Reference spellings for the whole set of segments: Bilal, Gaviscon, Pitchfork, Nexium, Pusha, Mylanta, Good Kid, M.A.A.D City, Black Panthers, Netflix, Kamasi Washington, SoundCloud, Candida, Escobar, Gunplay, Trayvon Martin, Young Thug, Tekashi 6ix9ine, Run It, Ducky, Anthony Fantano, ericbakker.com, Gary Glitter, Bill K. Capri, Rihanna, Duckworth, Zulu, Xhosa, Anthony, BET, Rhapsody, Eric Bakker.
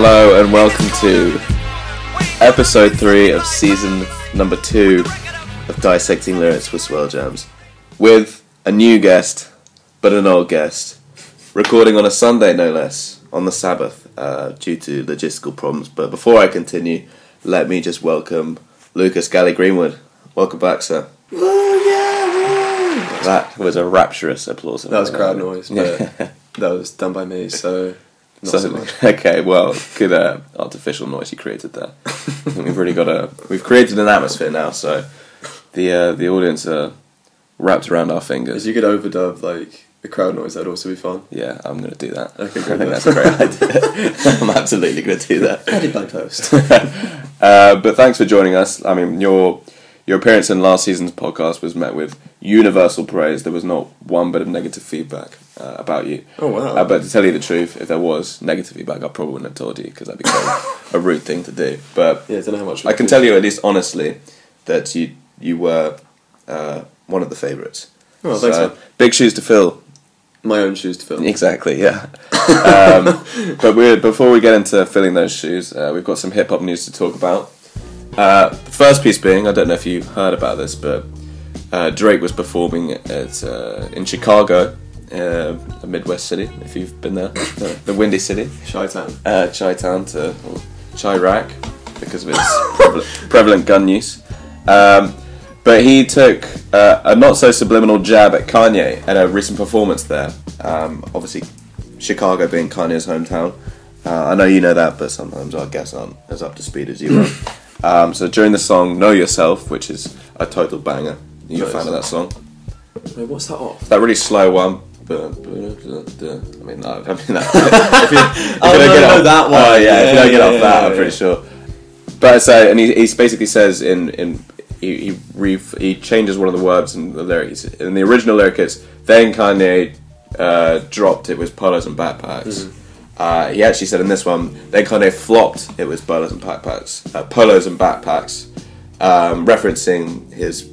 Hello and welcome to episode 3 of season number 2 of Dissecting Lyrics with Swirl Jams, with a new guest, but an old guest, recording on a Sunday no less, on the Sabbath, due to logistical problems. But before I continue, let me just welcome Lucas Galli Greenwood. Welcome back, sir. That was a rapturous applause. That was crowd noise, but that was done by me, so... Okay, well, good artificial noise you created there. We've created an atmosphere now, so the audience are wrapped around our fingers. If you could overdub like a crowd noise, that'd also be fun. Yeah, I'm going to do that. Okay, great. I think that's a great idea. I'm absolutely going to do that. Edit by post. But thanks for joining us. I mean, your appearance in last season's podcast was met with universal praise. There was not one bit of negative feedback about you. Oh, wow. But to tell you the truth, if there was negative feedback, I probably wouldn't have told you, because that'd be kind of a rude thing to do. But yeah, I don't know how much I can tell you, at least honestly, that you were one of the favourites. Oh, well, so, thanks, man. Big shoes to fill. My own shoes to fill. Exactly, yeah. But before we get into filling those shoes, we've got some hip-hop news to talk about. The first piece being, I don't know if you heard about this, but Drake was performing in Chicago, a Midwest city, if you've been there, the Windy City. Chi-Town. Chi-Town to Chirac, because of its prevalent gun use. But he took a not-so-subliminal jab at Kanye at a recent performance there. Obviously, Chicago being Kanye's hometown. I know you know that, but sometimes our guests aren't as up to speed as you are. So during the song Know Yourself, which is a total banger. You're a fan of that song? Wait, what's that off? That really slow one. I mean that. Oh, no, that one. Oh, yeah, if you don't get off that, I'm pretty sure. But so, and he basically says he changes one of the words in the lyrics. In the original lyric, it's, then Kanye dropped, it was polos and backpacks. Mm-hmm. He actually said in this one, they kind of flopped, it was polos and backpacks, referencing his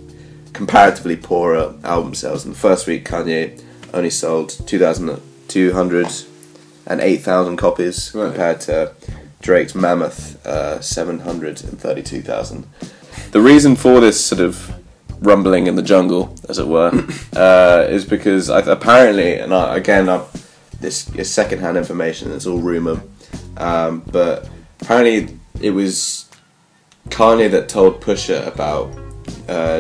comparatively poorer album sales. In the first week, Kanye only sold 2,208,000 copies, right, compared to Drake's mammoth 732,000. The reason for this sort of rumbling in the jungle, as it were, is because this is second-hand information, it's all rumour, but apparently it was Kanye that told Pusha about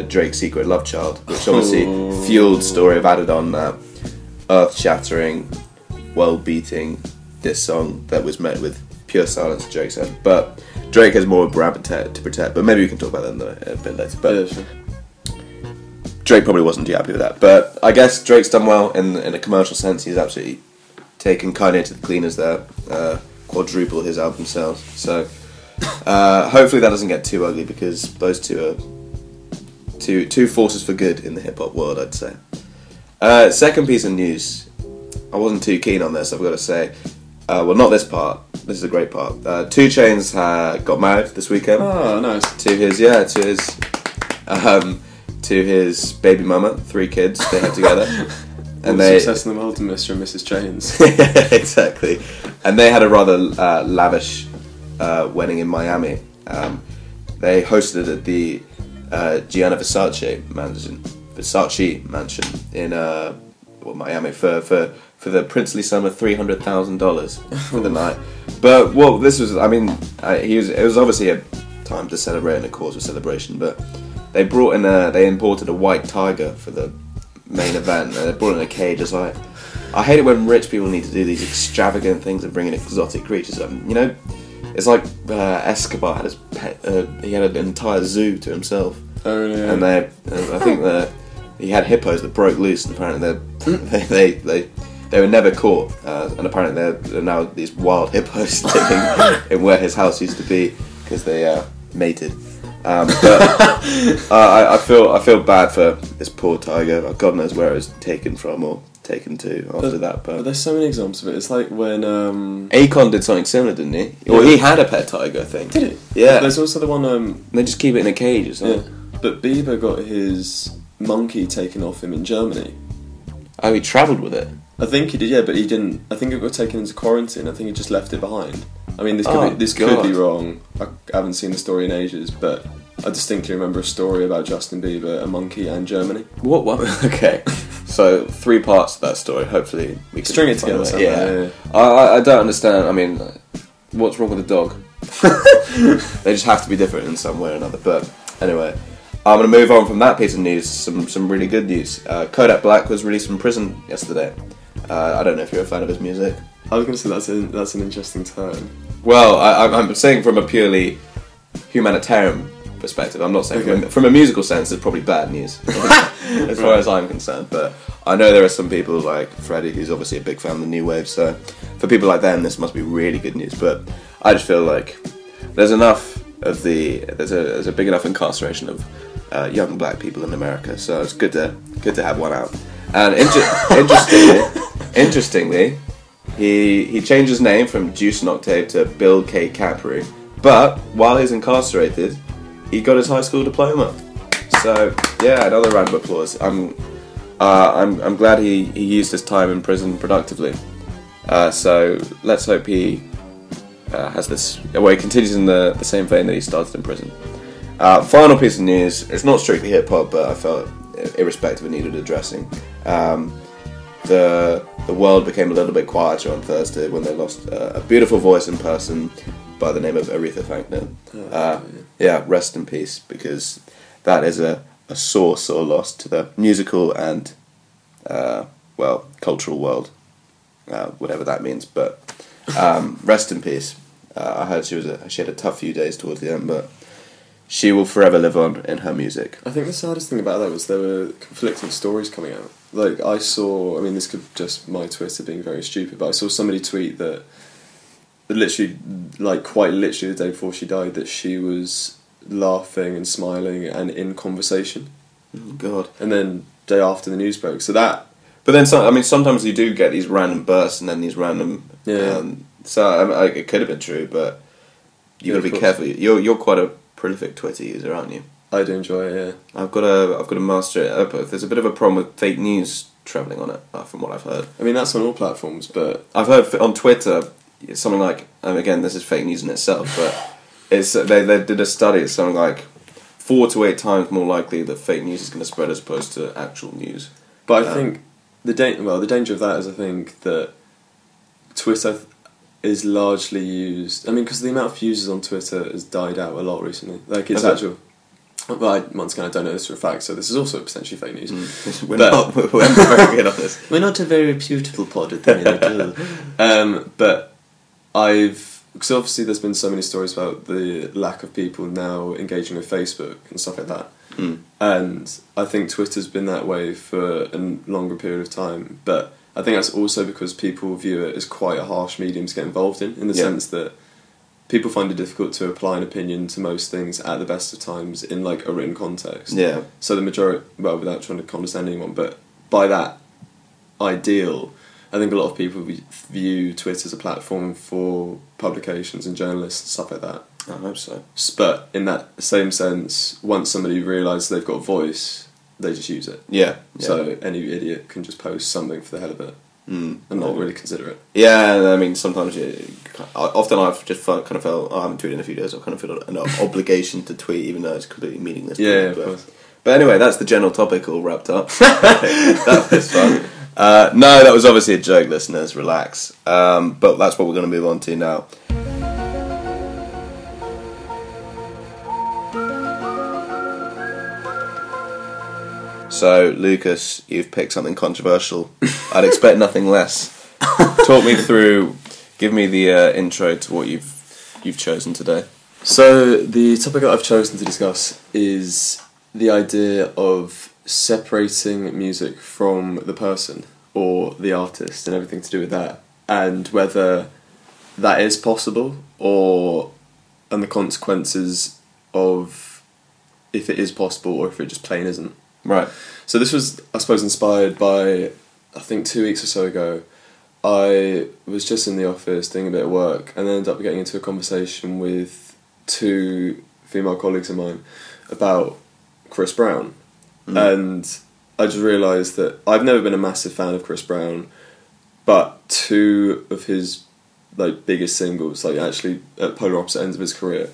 Drake's secret love child, which obviously fueled the story of added on that earth-shattering, world-beating diss song that was met with pure silence, Drake said. But Drake has more of a brand to protect, but maybe we can talk about that a bit later. But yeah, sure. Drake probably wasn't too happy with that, but I guess Drake's done well in a commercial sense. He's absolutely taken Kanye to the cleaners there, quadruple his album sales. So hopefully that doesn't get too ugly, because those two are two forces for good in the hip hop world, I'd say. Second piece of news, I wasn't too keen on this, I've got to say. Well, not this part. This is a great part. 2 Chainz got married this weekend. Oh, nice. To his baby mama, 3 kids they have together. And they success in the world to Mr. and Mrs. Chainz. Exactly. And they had a rather lavish wedding in Miami. They hosted at the Gianna Versace mansion in Miami for the princely sum of $300,000 for the night. But it was obviously a time to celebrate and a cause of celebration, but they imported a white tiger for the main event, and they brought in a cage. It's like, I hate it when rich people need to do these extravagant things and bring in exotic creatures. It's like Escobar had his pet, he had an entire zoo to himself. Oh, really? Yeah. And he had hippos that broke loose, and apparently they were never caught, and apparently there are now these wild hippos living in where his house used to be, because they mated. I feel bad for this poor tiger. God knows where it was taken from or taken to after that. But there's so many examples of it. It's like when Akon did something similar, didn't he? Yeah. Or he had a pet tiger, I think. Did it? Yeah. There's also the one they just keep it in a cage or something. Yeah. But Bieber got his monkey taken off him in Germany. Oh, he travelled with it. I think he did. Yeah, but he didn't. I think it got taken into quarantine. I think he just left it behind. I mean, this could be wrong. I haven't seen the story in ages, but I distinctly remember a story about Justin Bieber, a monkey, and Germany. What? Okay. So, three parts of that story. Hopefully, we can string it together. Yeah. I don't understand. I mean, what's wrong with a dog? They just have to be different in some way or another. But anyway, I'm going to move on from that piece of news to some really good news. Kodak Black was released from prison yesterday. I don't know if you're a fan of his music. I was going to say that's an interesting turn. Well, I'm saying from a purely humanitarian perspective. I'm not saying from a musical sense, it's probably bad news as far as I'm concerned. But I know there are some people like Freddie, who's obviously a big fan of the new wave. So for people like them, this must be really good news. But I just feel like there's enough of there's a big enough incarceration of young black people in America. So it's good to have one out. And interestingly, he changed his name from Juice and Octave to Bill K. Capri. But while he's incarcerated, he got his high school diploma. So yeah, another round of applause. I'm glad he used his time in prison productively. So let's hope he has this. Well, he continues in the same vein that he started in prison. Final piece of news. It's not strictly hip hop, but I felt irrespective it needed addressing. The world became a little bit quieter on Thursday when they lost a beautiful voice in person by the name of Aretha Franklin. Rest in peace, because that is a sore loss to the musical and, cultural world, whatever that means. But rest in peace. I heard she had a tough few days towards the end, but she will forever live on in her music. I think the saddest thing about that was there were conflicting stories coming out. Like, this could just my Twitter being very stupid, but I saw somebody tweet that quite literally the day before she died, that she was laughing and smiling and in conversation. Oh, God. And then day after the news broke. So that... But then, sometimes you do get these random bursts and then these random... Yeah. It could have been true, but you got to be careful. You're quite a prolific Twitter user, aren't you? I do enjoy it, yeah. I've got to master it up. There's a bit of a problem with fake news travelling on it, from what I've heard. I mean, that's on all platforms, but... I've heard on Twitter... It's something like, again, this is fake news in itself, but they did a study. It's something like 4 to 8 times more likely that fake news is going to spread as opposed to actual news. But I think the danger of that is, I think that Twitter is largely used. I mean, because the amount of users on Twitter has died out a lot recently. Like it's actual. Well, once again, I don't know this for a fact, so this is also potentially fake news. We're not very good on this. We're not a very reputable pod at the minute. But because obviously there's been so many stories about the lack of people now engaging with Facebook and stuff like that. Mm. And I think Twitter's been that way for a longer period of time. But I think that's also because people view it as quite a harsh medium to get involved in the sense that people find it difficult to apply an opinion to most things at the best of times in like a written context. Yeah. So the majority, well, without trying to condescend anyone, but by that ideal... I think a lot of people view Twitter as a platform for publications and journalists and stuff like that. I hope so. But in that same sense, once somebody realises they've got a voice, they just use it. Yeah. So any idiot can just post something for the hell of it and not really consider it. Yeah, I mean, often I've just kind of felt, I haven't tweeted in a few days, I kind of feel an obligation to tweet even though it's completely meaningless. Yeah, of course. But anyway, that's the general topic all wrapped up. That was fun. No, that was obviously a joke, listeners, relax. But that's what we're going to move on to now. So, Lucas, you've picked something controversial. I'd expect nothing less. Talk me through, give me the intro to what you've chosen today. So, the topic that I've chosen to discuss is the idea of separating music from the person or the artist and everything to do with that, and whether that is possible and the consequences of if it is possible or if it just plain isn't. Right. So this was, I suppose, inspired by, I think 2 weeks or so ago, I was just in the office doing a bit of work and then ended up getting into a conversation with two female colleagues of mine about Chris Brown. Mm. And I just realised that I've never been a massive fan of Chris Brown, but two of his like biggest singles, like actually at polar opposite ends of his career,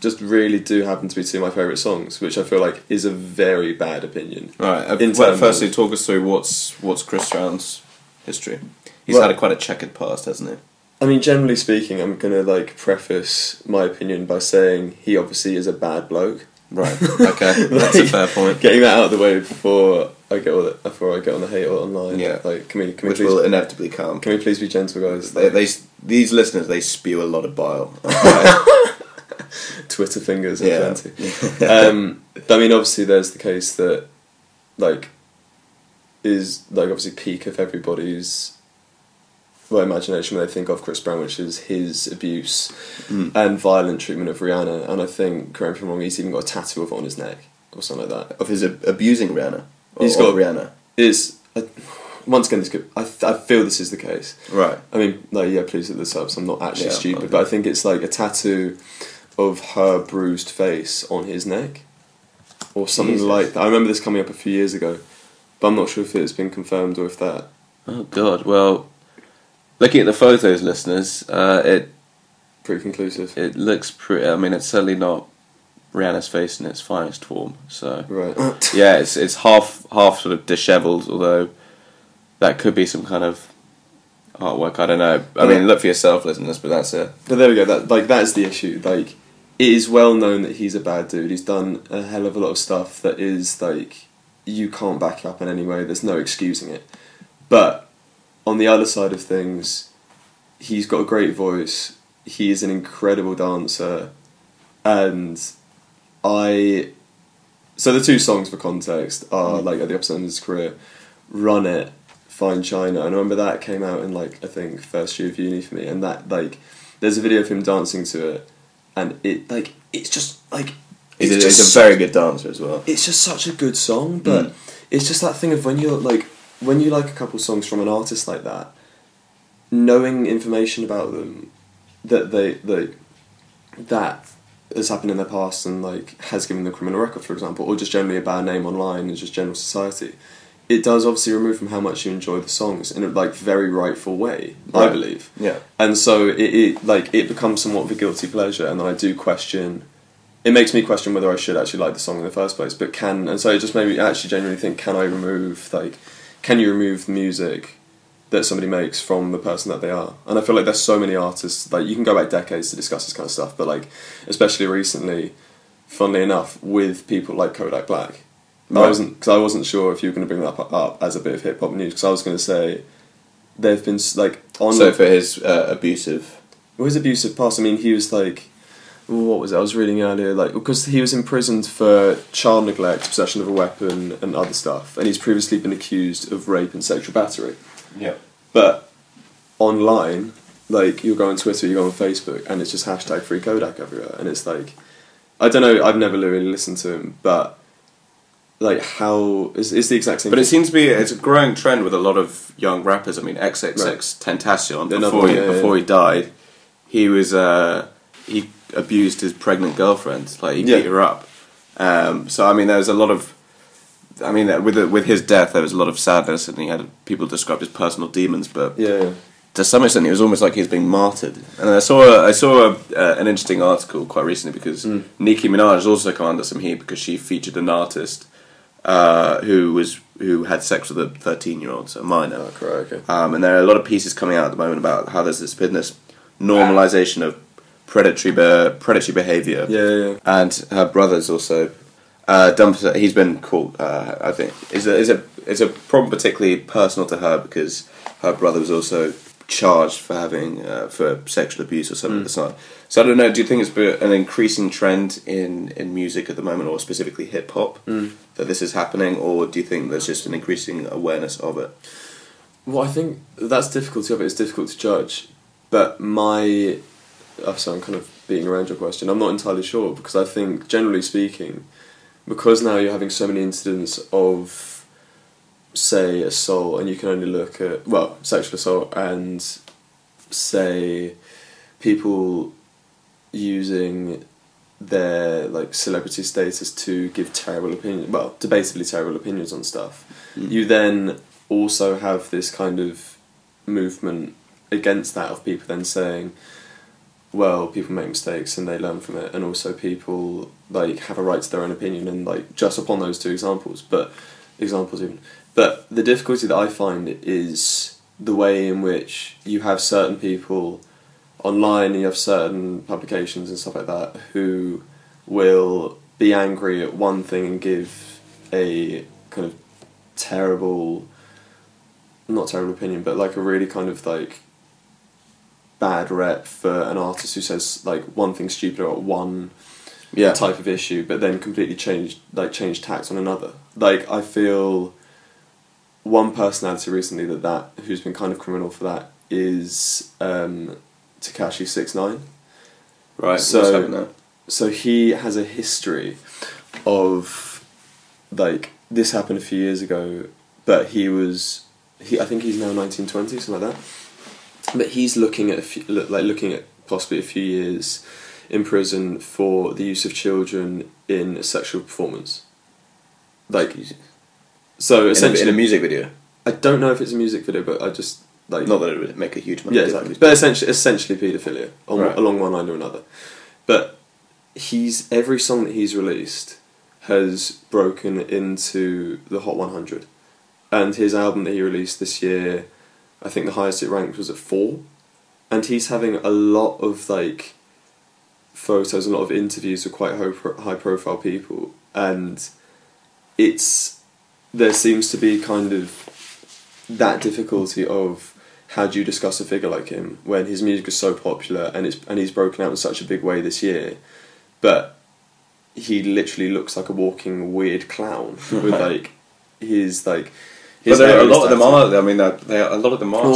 just really do happen to be two of my favourite songs, which I feel like is a very bad opinion. Right. Well, firstly, talk us through what's Chris Brown's history. He's had quite a checkered past, hasn't he? I mean, generally speaking, I'm gonna like preface my opinion by saying he obviously is a bad bloke. Right. Okay. Like, that's a fair point. Getting that out of the way before I get on the hate online. Yeah. Like, can we which please, will inevitably come. Can we please be gentle, guys? These listeners, they spew a lot of bile. Twitter fingers and plenty. I mean, obviously, there's the case that, like, is like obviously peak of everybody's imagination when they think of Chris Brown, which is his abuse and violent treatment of Rihanna. And I think, correct me if I'm wrong, he's even got a tattoo of it on his neck or something like that. Of his abusing Rihanna? He's got Rihanna. Once again, I feel this is the case. Right. I mean, like, yeah, please look this up, so I'm not actually stupid, but I think it's like a tattoo of her bruised face on his neck or something like that. I remember this coming up a few years ago, but I'm not sure if it's been confirmed or if that. Oh, God. Well, looking at the photos, listeners, it... pretty conclusive. It looks pretty... I mean, it's certainly not Rihanna's face in its finest form, so... Right. Yeah, it's half sort of dishevelled, although that could be some kind of artwork, I don't know. I mean, look for yourself, listeners, but that's it. But there we go, that is the issue. Like, it is well known that he's a bad dude. He's done a hell of a lot of stuff that is, like, you can't back up in any way. There's no excusing it. But... on the other side of things, he's got a great voice, he is an incredible dancer, and so the two songs for context are, like, at the opposite end of his career, Run It, Fine China, and I remember that came out in, like, I think, first year of uni for me, and that, like, there's a video of him dancing to it, and it, like, it's just, like... He's a very good dancer as well. It's just such a good song, but it's just that thing of when you're, like... when you like a couple songs from an artist like that, knowing information about them that has happened in their past and like has given them a criminal record, for example, or just generally a bad name online and just general society, it does obviously remove from how much you enjoy the songs in a like very rightful way, right. I believe. Yeah. And so it becomes somewhat of a guilty pleasure, and then I do question. It makes me question whether I should actually like the song in the first place, and so it just made me actually genuinely think: Can you remove music that somebody makes from the person that they are? And I feel like there's so many artists, like you can go back decades to discuss this kind of stuff, but like, especially recently, funnily enough, with people like Kodak Black. Right. I wasn't sure if you were going to bring that up as a bit of hip-hop news, because I was going to say, there have been like... So for his abusive... Well, his abusive past, I mean, he was like... what was it? I was reading earlier, like, because he was imprisoned for child neglect, possession of a weapon, and other stuff, and he's previously been accused of rape and sexual battery. Yeah. But online, like, you'll go on Twitter, you go on Facebook, and it's just #FreeKodak everywhere, and it's like, I don't know, I've never really listened to him, but like, how it's the exact same. But it seems to be it's a growing trend with a lot of young rappers. I mean, XXXTentacion before he died, he was he abused his pregnant girlfriend, like he beat her up. So I mean, there was a lot of, I mean, with his death, there was a lot of sadness, and he had people described as personal demons. But to some extent, it was almost like he was being martyred. And I saw an interesting article quite recently, because Nicki Minaj has also come under some heat because she featured an artist who had sex with a 13-year-old, so a minor. Oh, correct, okay. And there are a lot of pieces coming out at the moment about how there's this business normalization of predatory behaviour. Yeah. And her brother's also he's been caught. I think it's a problem particularly personal to her, because her brother was also charged for having for sexual abuse or something of the side. So I don't know. Do you think it's an increasing trend in music at the moment, or specifically hip hop, that this is happening, or do you think there's just an increasing awareness of it? Well, I think that's the difficulty of it. It's difficult to judge, but I'm kind of beating around your question. I'm not entirely sure, because I think, generally speaking, because now you're having so many incidents of, say, assault, and you can only look at, well, sexual assault, and, say, people using their, like, celebrity status to give terrible opinions, well, debatably terrible opinions on stuff. You then also have this kind of movement against that of people then saying, well, people make mistakes and they learn from it, and also people like have a right to their own opinion, and like just upon those two examples. But the difficulty that I find is the way in which you have certain people online, and you have certain publications and stuff like that who will be angry at one thing and give a kind of terrible, not terrible opinion, but like a really kind of like bad rep for an artist who says like one thing stupid about one type of issue, but then completely change tact on another. Like, I feel one personality recently that who's been kind of criminal for that is Tekashi 6ix9ine. Right. So he has a history of like this happened a few years ago, but I think he's now 1920, something like that. But he's looking at possibly a few years in prison for the use of children in a sexual performance. Like, so essentially in a music video. I don't know if it's a music video, but I just like, not that it would make a huge amount of difference. But essentially paedophilia along one line or another. But he's every song that he's released has broken into the Hot 100, and his album that he released this year, I think the highest it ranked was at 4, and he's having a lot of like photos, a lot of interviews with quite high profile people, and there seems to be kind of that difficulty of how do you discuss a figure like him when his music is so popular and he's broken out in such a big way this year, but he literally looks like a walking weird clown with like his like. But a lot of them are. All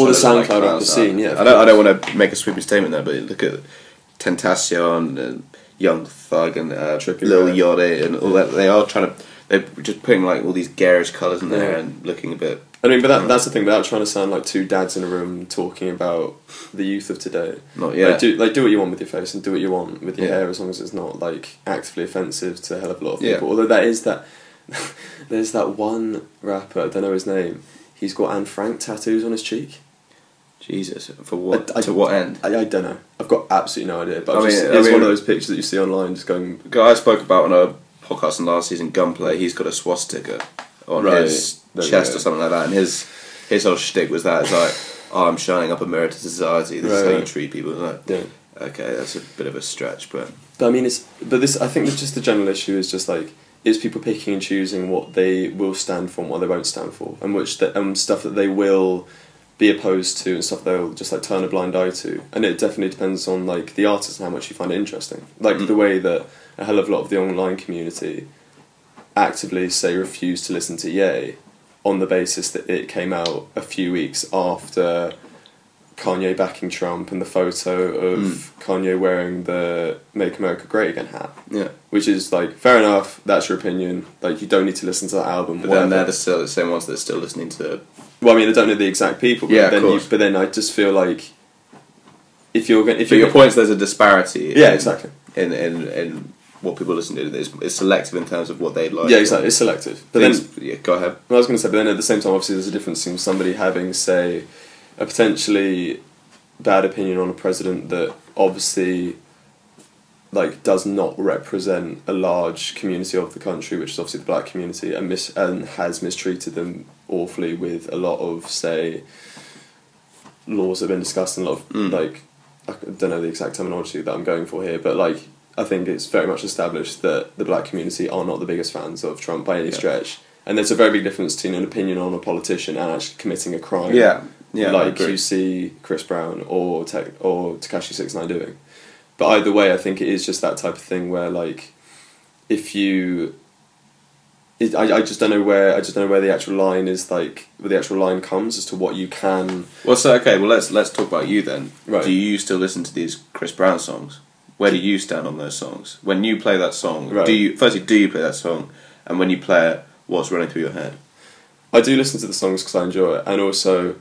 the SoundCloud like rap scene, yeah. I don't want to make a sweeping statement there, but look at Tentacion and Young Thug and Lil Yachty and all that. They are they're just putting like all these garish colours in there and looking a bit. I mean, but that's the thing. Without trying to sound like two dads in a room talking about the youth of today, not yet. Do what you want with your face and do what you want with your hair, as long as it's not like actively offensive to a hell of a lot of people. Although there's that one rapper, I don't know his name. He's got Anne Frank tattoos on his cheek. Jesus, for what? To what end? I don't know. I've got absolutely no idea. But it's one of those pictures that you see online, just going. The guy I spoke about on a podcast in last season, Gunplay. He's got a swastika on his chest or something like that, and his whole shtick was that it's like, oh, I'm shining up a mirror to society. This is how you treat people. Like, okay, that's a bit of a stretch, but I mean, I think it's just the general issue is just like it's people picking and choosing what they will stand for and what they won't stand for, and stuff that they will be opposed to and stuff they'll just like turn a blind eye to, and it definitely depends on like the artist and how much you find it interesting. Like the way that a hell of a lot of the online community actively say refuse to listen to Ye on the basis that it came out a few weeks after Kanye backing Trump and the photo of Kanye wearing the Make America Great Again hat. Yeah. Which is like, fair enough, that's your opinion. Like, you don't need to listen to that album. But then they're still the same ones that are still listening to it. Well, I mean, I don't know the exact people, but then I just feel like if you're going... But your point is there's a disparity. Yeah, exactly. In what people listen to, it's selective in terms of what they like. Yeah, exactly, it's selective. But go ahead. I was going to say, but then at the same time, obviously there's a difference in somebody having, say, a potentially bad opinion on a president that obviously like does not represent a large community of the country, which is obviously the black community, and has mistreated them awfully with a lot of, say, laws that have been discussed and a lot of, like, I don't know the exact terminology that I'm going for here, but like, I think it's very much established that the black community are not the biggest fans of Trump by any stretch. And there's a very big difference between an opinion on a politician and actually committing a crime. Yeah, like you see Chris Brown or Tekashi 6ix9ine doing. But either way, I think it is just that type of thing where, like, I just don't know where the actual line is, like, where the actual line comes as to what you can. Well, so okay, well let's talk about you then. Right. Do you still listen to these Chris Brown songs? Where do you stand on those songs? When you play that song, do you play that song? And when you play it, what's running through your head? I do listen to the songs because I enjoy it, and also,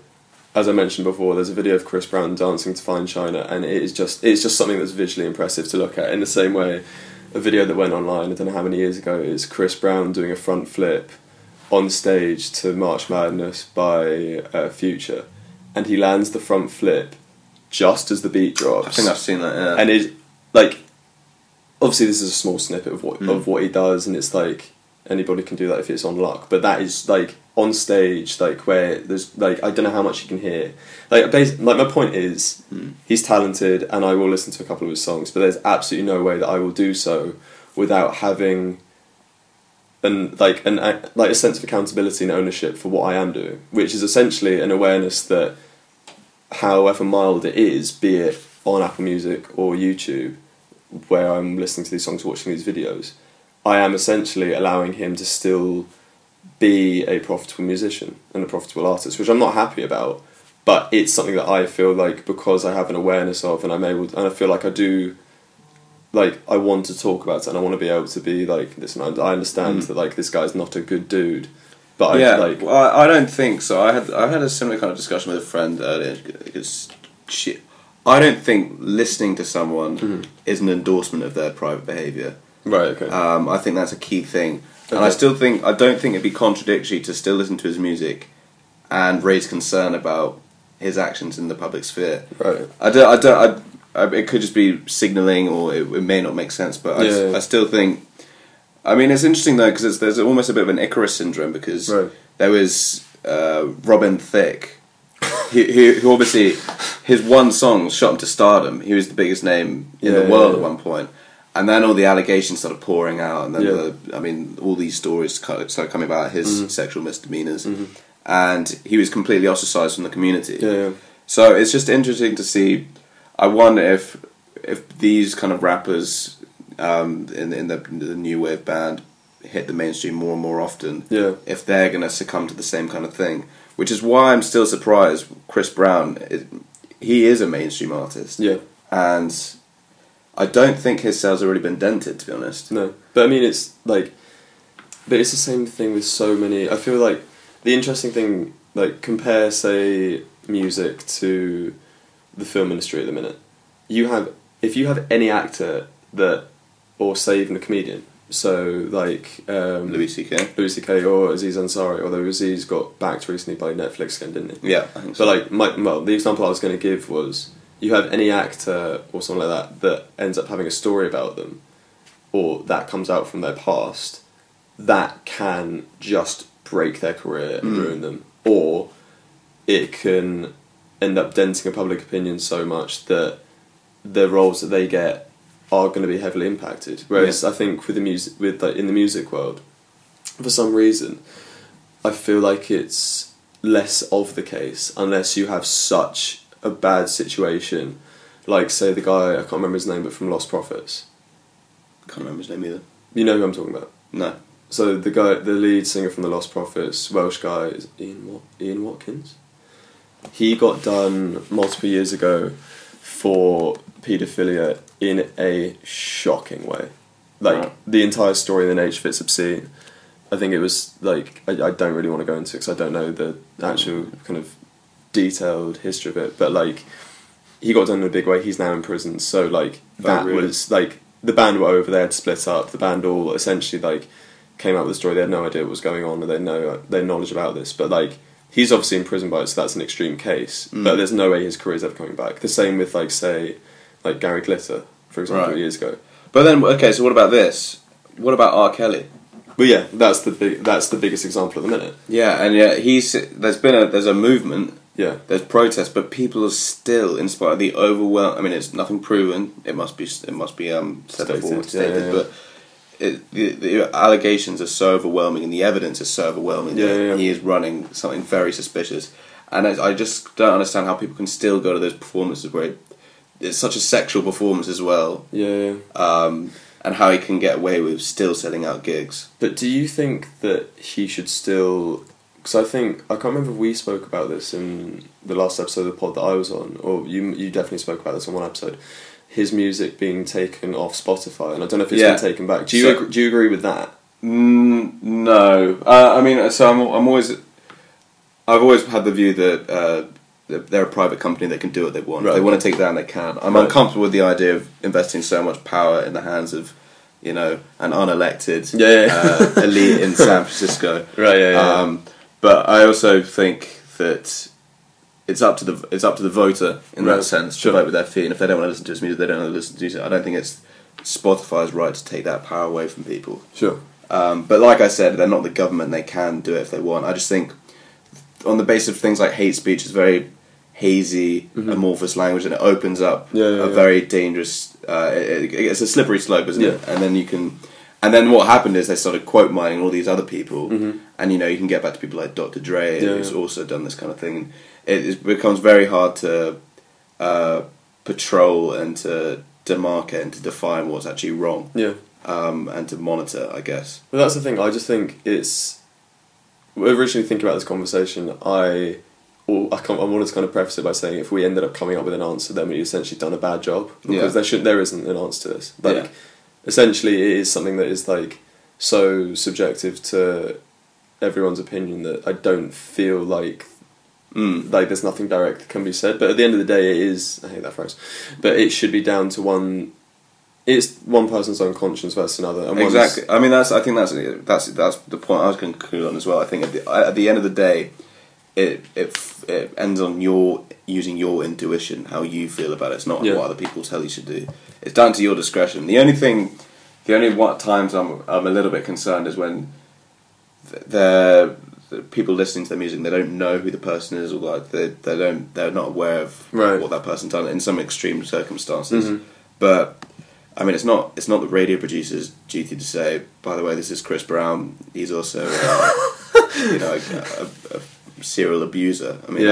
as I mentioned before, there's a video of Chris Brown dancing to Fine China, and it's just something that's visually impressive to look at. In the same way, a video that went online, I don't know how many years ago, is Chris Brown doing a front flip on stage to March Madness by Future. and he lands the front flip just as the beat drops. I think I've seen that, yeah. And it, like, obviously this is a small snippet of what he does, and it's like, anybody can do that if it's on luck, but that is, like, on stage, like, where there's, like, I don't know how much you can hear. Like, my point is, he's talented, and I will listen to a couple of his songs, but there's absolutely no way that I will do so without having a sense of accountability and ownership for what I am doing, which is essentially an awareness that, however mild it is, be it on Apple Music or YouTube, where I'm listening to these songs, watching these videos, I am essentially allowing him to still be a profitable musician and a profitable artist, which I'm not happy about, but it's something that I feel like, because I have an awareness of, and I'm able to, and I feel like I do, like, I want to talk about it, and I want to be able to be like, listen, I understand that, like, this guy's not a good dude, but yeah, I don't think so. I had a similar kind of discussion with a friend earlier, because I don't think listening to someone is an endorsement of their private behaviour. Right, okay. I think that's a key thing. Okay. And I don't think it'd be contradictory to still listen to his music and raise concern about his actions in the public sphere. Right. It could just be signalling, or it may not make sense, but I still think... I mean, it's interesting, though, because there's almost a bit of an Icarus syndrome, because there was Robin Thicke, who obviously, his one song shot him to stardom. He was the biggest name in the world at one point. And then all the allegations started pouring out, and then all these stories started coming about his sexual misdemeanors, and he was completely ostracised from the community. Yeah. So it's just interesting to see. I wonder if these kind of rappers in the new wave band hit the mainstream more and more often. Yeah. If they're going to succumb to the same kind of thing, which is why I'm still surprised. Chris Brown, he is a mainstream artist. Yeah. And I don't think his sales have really been dented, to be honest. No, but I mean, it's like, but it's the same thing with so many. I feel like the interesting thing, like, compare, say, music to the film industry at the minute. If you have any actor or say even a comedian, so like Louis C.K. or Aziz Ansari, although Aziz got backed recently by Netflix again, didn't he? Yeah, I think so. But like, the example I was going to give was, you have any actor or someone like that ends up having a story about them, or that comes out from their past, that can just break their career and ruin them, or it can end up denting a public opinion so much that the roles that they get are going to be heavily impacted. Whereas I think in the music world, for some reason, I feel like it's less of the case, unless you have such a bad situation, like, say, the guy, I can't remember his name, but from Lost Prophets. Can't remember his name either. You know who I'm talking about? No. So the guy, the lead singer from the Lost Prophets, Welsh guy, is Ian Watkins. He got done multiple years ago for paedophilia in a shocking way. Like, the entire story and the nature of it's obscene. I think it was, like, I don't really want to go into it because I don't know the actual kind of detailed history of it, but like, he got done in a big way. He's now in prison. So like, that was like, the band were over, they had split up, the band all essentially like came up with the story. They had no idea what was going on, and they had knowledge about this, but like, he's obviously in prison by it, so that's an extreme case, but there's no way his career's ever coming back. The same with like, say, like Gary Glitter, for example, years ago. But then, okay, so what about this? What about R. Kelly? But yeah, that's the biggest example at the minute. Yeah, and yeah, there's a movement. Yeah, there's protests, but people are still, in spite of the overwhelm. I mean, it's nothing proven. It must be stated. Yeah. But the allegations are so overwhelming, and the evidence is so overwhelming that he is running something very suspicious. And I just don't understand how people can still go to those performances where it's such a sexual performance as well. Yeah. And how he can get away with still selling out gigs. But do you think that he should still? Because I think, I can't remember if we spoke about this in the last episode of the pod that I was on, or you definitely spoke about this on one episode, his music being taken off Spotify, and I don't know if it's been taken back. Do you agree with that? No. I mean, so I've always had the view that they're a private company that can do what they want. Right. If they want to take it down, they can. I'm uncomfortable with the idea of investing so much power in the hands of, you know, an unelected elite in San Francisco. Right, yeah. But I also think that it's up to the voter in that sense to vote with their feet, and if they don't want to listen to his music, they don't want to listen to his music. I don't think it's Spotify's right to take that power away from people. Sure. But like I said, they're not the government. They can do it if they want. I just think on the basis of things like hate speech, it's very hazy, amorphous language, and it opens up a very dangerous... it's a slippery slope, isn't it? And then you can... And then what happened is they started quote mining all these other people, and you can get back to people like Dr. Dre, who's also done this kind of thing. It becomes very hard to patrol and to demarcate and to define what's actually wrong. Yeah. And to monitor, I guess. Well, that's the thing. I just think it's... Originally thinking about this conversation, I wanted to kind of preface it by saying if we ended up coming up with an answer, then we've essentially done a bad job, because there isn't an answer to this. Essentially, it is something that is so subjective to everyone's opinion that I don't feel like there's nothing direct that can be said. But at the end of the day, it is... I hate that phrase, but it should be down to one. It's one person's own conscience versus another. And exactly. I mean, I think that's the point I was going to conclude on as well. I think at the end of the day, it ends on your using your intuition, how you feel about it. It's not what other people tell you should do. It's down to your discretion. The only times I'm a little bit concerned is when the people listening to their music, they don't know who the person is, or they're not aware of what that person's done in some extreme circumstances. But I mean, it's not the radio producer's duty to say, by the way, this is Chris Brown. He's also a serial abuser. I mean,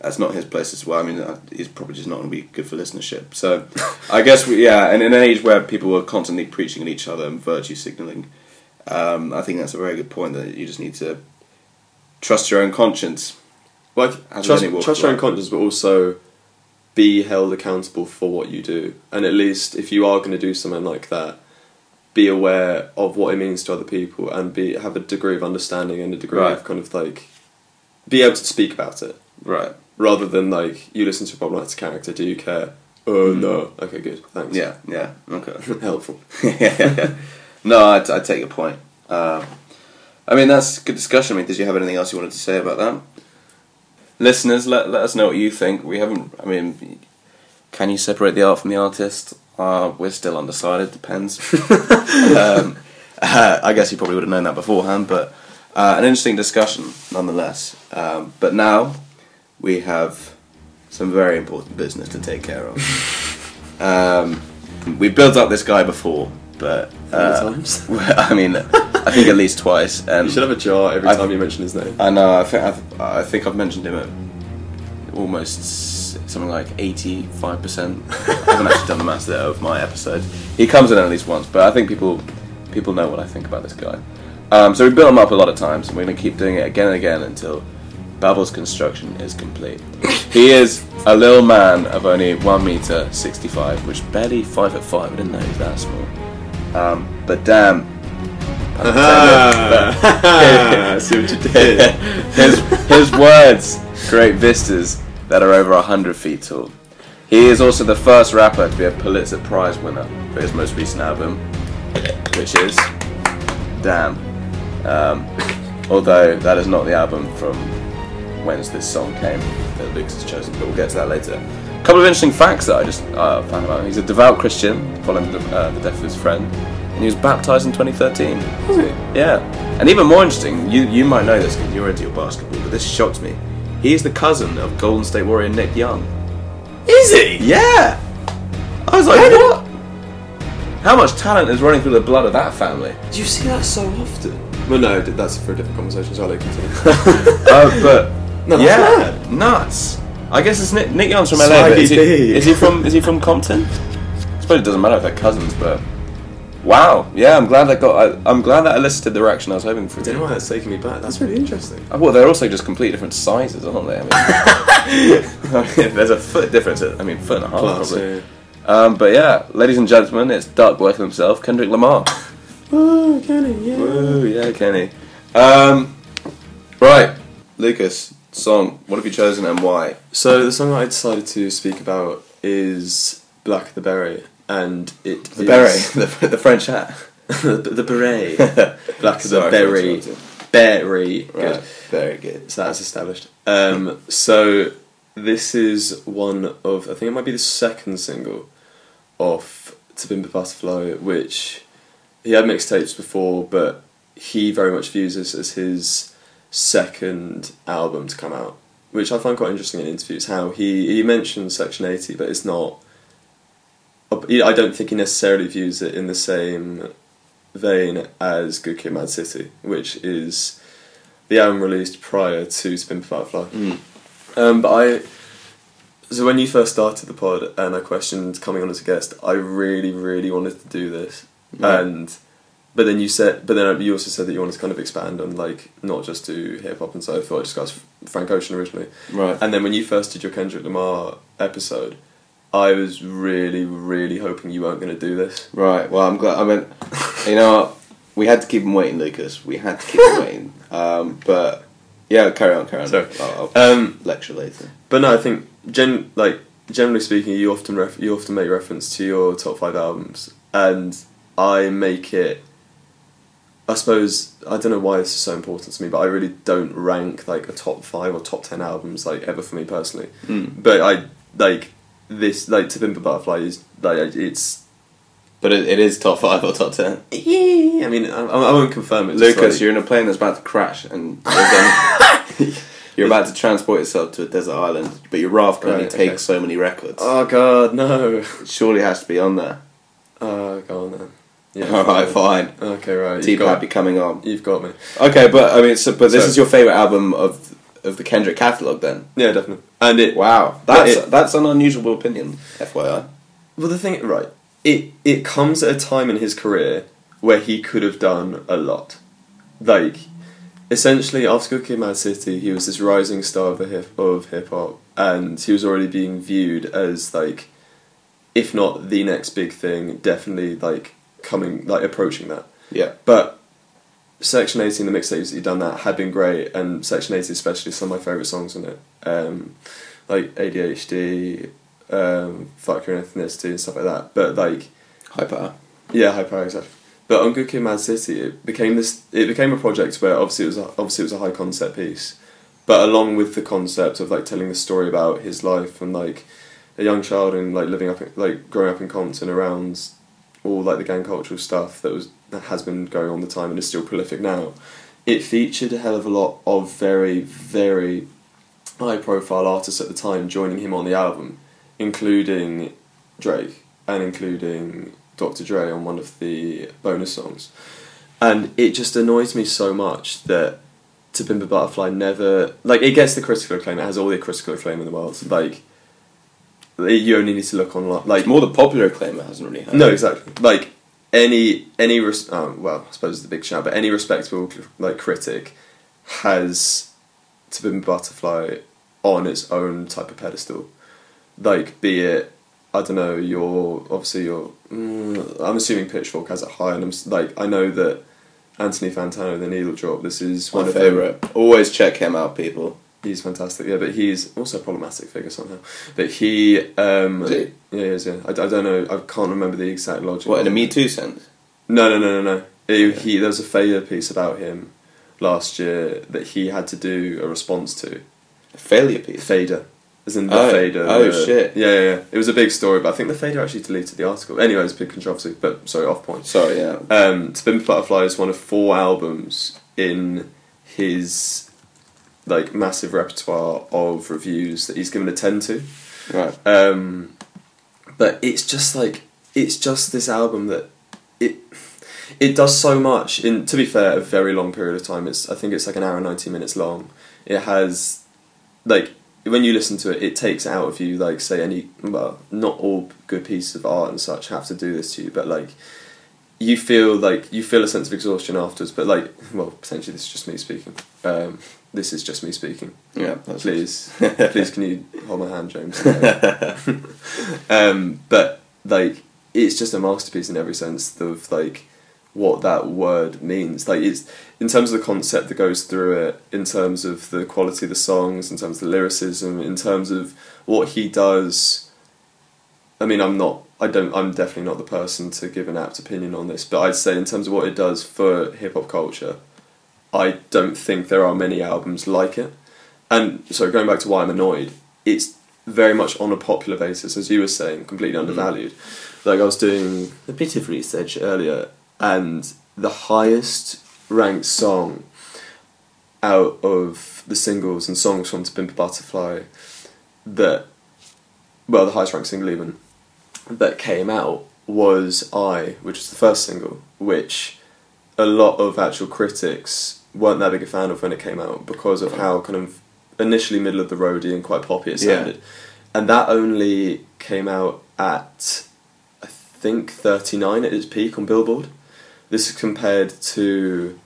that's not his place as well. I mean, he's probably just not going to be good for listenership. So, I guess and in an age where people are constantly preaching at each other and virtue signalling, I think that's a very good point, that you just need to trust your own conscience. Trust your own conscience, but also be held accountable for what you do. And at least if you are going to do something like that, be aware of what it means to other people, and have a degree of understanding and a degree of kind of be able to speak about it. Right. Rather than you listen to a Bob Knight's character, do you care? Oh, no. Okay, good. Thanks. Yeah, yeah. Okay. Helpful. Yeah. No, I take your point. I mean, that's good discussion. I mean, did you have anything else you wanted to say about that? Listeners, let us know what you think. We haven't... I mean, can you separate the art from the artist? We're still undecided. Depends. I guess you probably would have known that beforehand, but... an interesting discussion, nonetheless. But now, we have some very important business to take care of. We built up this guy before, but... times? I mean, I think at least twice. And you should have a jar every time you mention his name. I know, I think I've mentioned him at almost something like 85%. I haven't actually done the maths there of my episode. He comes in at least once, but I think people know what I think about this guy. So we built him up a lot of times, and we're going to keep doing it again and again until Babel's construction is complete. He is a little man of only 1m65, which barely 5'5". I didn't know he was that small. But damn, I see what you did. His words create vistas that are over 100 feet tall. He is also the first rapper to be a Pulitzer Prize winner for his most recent album, which is Damn. Although that is not the album from whence this song came that Lucas has chosen, but we'll get to that later. A couple of interesting facts that I just found about him. He's a devout Christian following the death of his friend, and he was baptised in 2013. Yeah. And even more interesting, you might know this because you're into your basketball, but this shocked me. He is the cousin of Golden State Warrior Nick Young. Is he? Yeah. I was like, what? How much talent is running through the blood of that family? Do you see that so often? Well, no, that's for a different conversation, so I'll let you continue. But no, that's mad. Nuts. I guess it's Nick Young's from LA. But is he from Compton? I suppose it doesn't matter if they're cousins, but wow, yeah, I'm glad that elicited the reaction I was hoping for. I don't know why that's taking me back. That's really interesting. Well, they're also just completely different sizes, aren't they? I mean there's a foot difference. I mean, foot and a half plus, probably. Yeah. But yeah, ladies and gentlemen, it's Duckworth himself, Kendrick Lamar. Woo, Kenny, yeah. Woo, yeah, Kenny. Right, Lucas, song, what have you chosen and why? So the song I decided to speak about is Black of the Berry, and the French hat. the beret. Black of the Berry. Berry. Right. Good. Very good. So that's established. So This is one of, I think it might be the second single off To Pimp a Butterfly, which he had mixtapes before, but he very much views this as his second album to come out, which I find quite interesting in interviews, how he mentions Section 80, but it's not, I don't think he necessarily views it in the same vein as Good Kid, M.A.A.D City, which is the album released prior to To Pimp a Butterfly. So when you first started the pod and I questioned coming on as a guest, I really, really wanted to do this. But then you also said that you wanted to kind of expand on, like, not just do hip hop and so forth. I just got Frank Ocean originally, right? And then when you first did your Kendrick Lamar episode, I was really, really hoping you weren't going to do this. Right. Well, I'm glad. I mean, you know, we had to keep him waiting, Lucas. We had to keep him waiting. But yeah, carry on. Sorry. I'll lecture later. But no, I think generally speaking, you often make reference to your top 5 albums, and I make it. I suppose, I don't know why this is so important to me, but I really don't rank, like, a top 5 or top 10 albums, like, ever for me personally. But To Pimp a Butterfly is, like, it's... But it is top 5 or top 10? Yeah, I mean, I won't confirm it. Lucas, you're in a plane that's about to crash, and you're about to transport yourself to a desert island, but your raft can only take so many records. Oh, God, no. It surely has to be on there. Oh, go on then. Yeah, alright, fine. Okay, right. T-Pad be coming on. You've got me. Okay, but I mean, this is your favourite album of the Kendrick catalogue then? Yeah, definitely. And it... Wow. That's an unusual opinion, FYI. Well, the thing... Right. It comes at a time in his career where he could have done a lot. Like, essentially, after Good Kid, M.A.A.D City, he was this rising star of hip-hop, and he was already being viewed as, like, if not the next big thing, definitely, like... approaching that. Yeah. But Section 80 and the mixtapes that you've done that had been great, and Section 80 especially, some of my favourite songs on it. Like ADHD, Fuck Your Ethnicity and stuff like that. But like... High Power. Yeah, High Power, exactly. But on Good Kid, M.A.A.D City, it became a project where obviously it was a high concept piece. But along with the concept of, like, telling the story about his life and, like, a young child and, like, growing up in Compton around... all, like, the gang cultural stuff that has been going on the time and is still prolific now. It featured a hell of a lot of very, very high profile artists at the time joining him on the album, including Drake and including Dr. Dre on one of the bonus songs. And it just annoys me so much that To Pimp a Butterfly never... Like, it gets the critical acclaim, it has all the critical acclaim in the world, like... You only need to look online. Like, it's more the popular acclaim it hasn't really had. No, exactly. Like, I suppose it's the big shout, but any respectable, like, critic has To Pimp a Butterfly on its own type of pedestal. Like, be it, I don't know, I'm assuming Pitchfork has it high, and I know that Anthony Fantano, The Needle Drop, this is one of my favourite. Always check him out, people. He's fantastic, yeah, but he's also a problematic figure somehow. But he... Is he? Yeah, he is, yeah. I don't know, I can't remember the exact logic. What, in a Me Too sense? No. There was a failure piece about him last year that he had to do a response to. A failure piece? Fader. As in the Fader. Oh, shit. Yeah. It was a big story, but I think the Fader actually deleted the article. Anyway, it was a big controversy, but sorry, off point. Sorry, yeah. To Pimp a Butterfly is one of 4 albums in his... like, massive repertoire of reviews that he's given a 10 to. Right. But it's just this album that it does so much in, to be fair, a very long period of time. I think it's like an hour and 90 minutes long. It has, like, when you listen to it, it takes out of you, like, say not all good pieces of art and such have to do this to you, but, like, you feel a sense of exhaustion afterwards, but, like, well, potentially this is just me speaking. This is just me speaking. Yeah, please, can you hold my hand, James? But, like, it's just a masterpiece in every sense of, like, what that word means. Like, it's in terms of the concept that goes through it, in terms of the quality of the songs, in terms of the lyricism, in terms of what he does. I mean, I'm definitely not the person to give an apt opinion on this, but I'd say in terms of what it does for hip-hop culture, I don't think there are many albums like it. And so going back to why I'm annoyed, it's very much on a popular basis, as you were saying, completely undervalued. Like, I was doing a bit of research earlier, and the highest ranked song out of the singles and songs from To Pimp a Butterfly that, well, the highest ranked single even, that came out was I, which was the first single, which a lot of actual critics weren't that big a fan of when it came out because of how kind of initially middle of the roady and quite poppy it sounded. Yeah. And that only came out at, I think, 39 at its peak on Billboard. This is compared to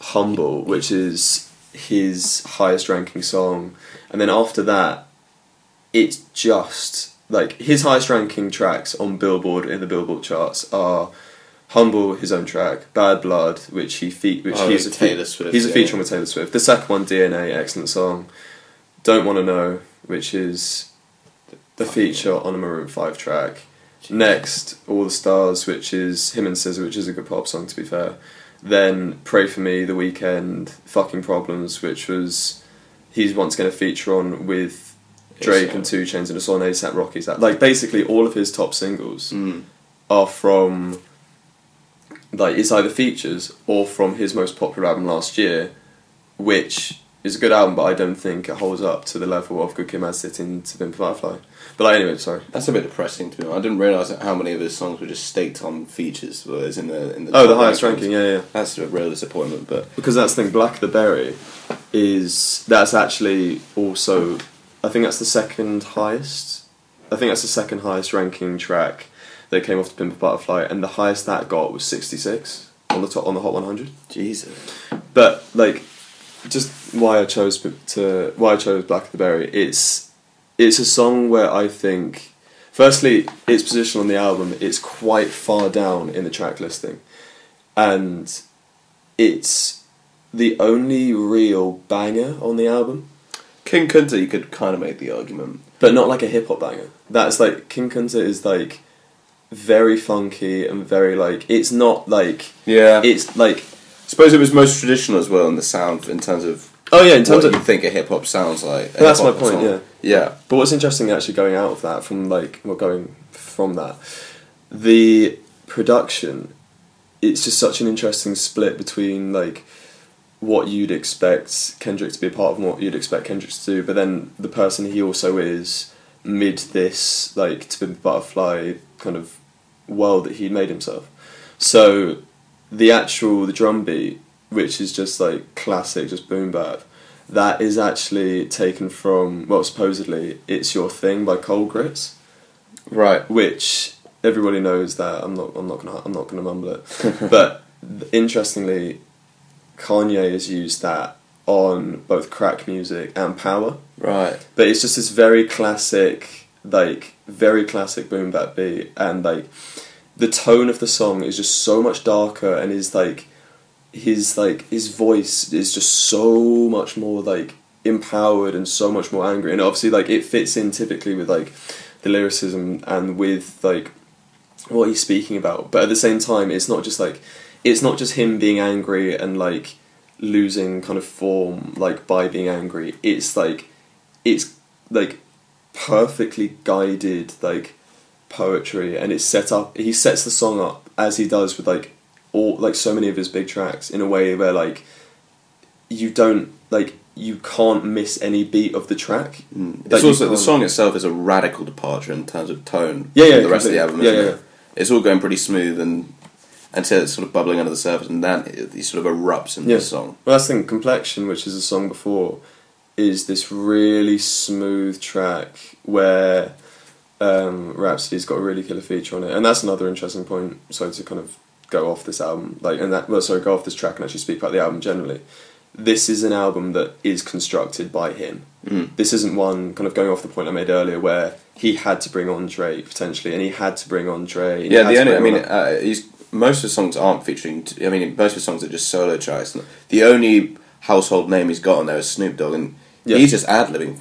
Humble, which is his highest ranking song. And then after that, it's just, like, his highest ranking tracks on Billboard, in the Billboard charts, are Humble, his own track, Bad Blood, which he's a feature on with Taylor Swift. The second one, DNA, excellent song. Don't Wanna Know, which is the feature on a Maroon 5 track. Next, All the Stars, which is him and SZA, which is a good pop song, to be fair. Then Pray For Me, The Weeknd, Fucking Problems, which was, he's once going to feature on with Drake and 2 Chainz and it's on ASAP Rocky's. Like, basically all of his top singles are from, like, it's either features or from his most popular album last year, which is a good album, but I don't think it holds up to the level of Good Kid, M.A.A.d City and To Pimp a Butterfly. But like, anyway, sorry. That's a bit depressing to me. I didn't realise how many of his songs were just staked on features. Whereas the highest ranking, yeah. That's a real disappointment, but because that's the thing, Black of the Berry that's actually also, I think that's the second highest. I think that's the second highest ranking track that came off To Pimp a Butterfly, and the highest that got was 66 on the top on the Hot 100. Jesus. But like, just why I chose Black of the Berry. It's a song where I think, firstly, its position on the album is quite far down in the track listing. And it's the only real banger on the album. King Kunta, you could kind of make the argument. But not like a hip-hop banger. That's like, King Kunta is like very funky and very like, it's not like... Yeah. It's like... I suppose it was most traditional as well in the sound in terms of... Oh yeah, in terms of you think a hip hop sounds like. That's my point. Yeah, yeah. But what's interesting, actually, going from that, the production, it's just such an interesting split between like what you'd expect Kendrick to be a part of and what you'd expect Kendrick to do, but then the person he also is mid this like To Pimp a Butterfly kind of world that he made himself. So the drum beat, which is just like classic, just boom bap, that is actually taken from, well, supposedly, It's Your Thing by Cold Grits. Right. Which everybody knows that. I'm not gonna mumble it. But interestingly, Kanye has used that on both Crack Music and Power. Right. But it's just this very classic boom bap beat, and like the tone of the song is just so much darker, and is like his voice is just so much more like empowered and so much more angry, and obviously like it fits in typically with like the lyricism and with like what he's speaking about, but at the same time it's not just him being angry and like losing kind of form like by being angry. It's like perfectly guided like poetry, and it's set up, he sets the song up as he does with like all, like, so many of his big tracks in a way where like you can't miss any beat of the track. It's also the song itself is a radical departure in terms of tone from the rest of the album, isn't it? It's all going pretty smooth and so it's sort of bubbling under the surface, and then it sort of erupts in this song. Well, that's the thing, Complexion, which is a song before, is this really smooth track where Rhapsody's got a really killer feature on it, and that's another interesting point, so to kind of go off this track and actually speak about the album generally. This is an album that is constructed by him. This isn't one, kind of going off the point I made earlier, where he had to bring on Drake potentially, and he had to bring on Dre. Yeah, most of the songs aren't featuring. Most of the songs are just solo tracks. The only household name he's got on there is Snoop Dogg, and he's just ad-libbing.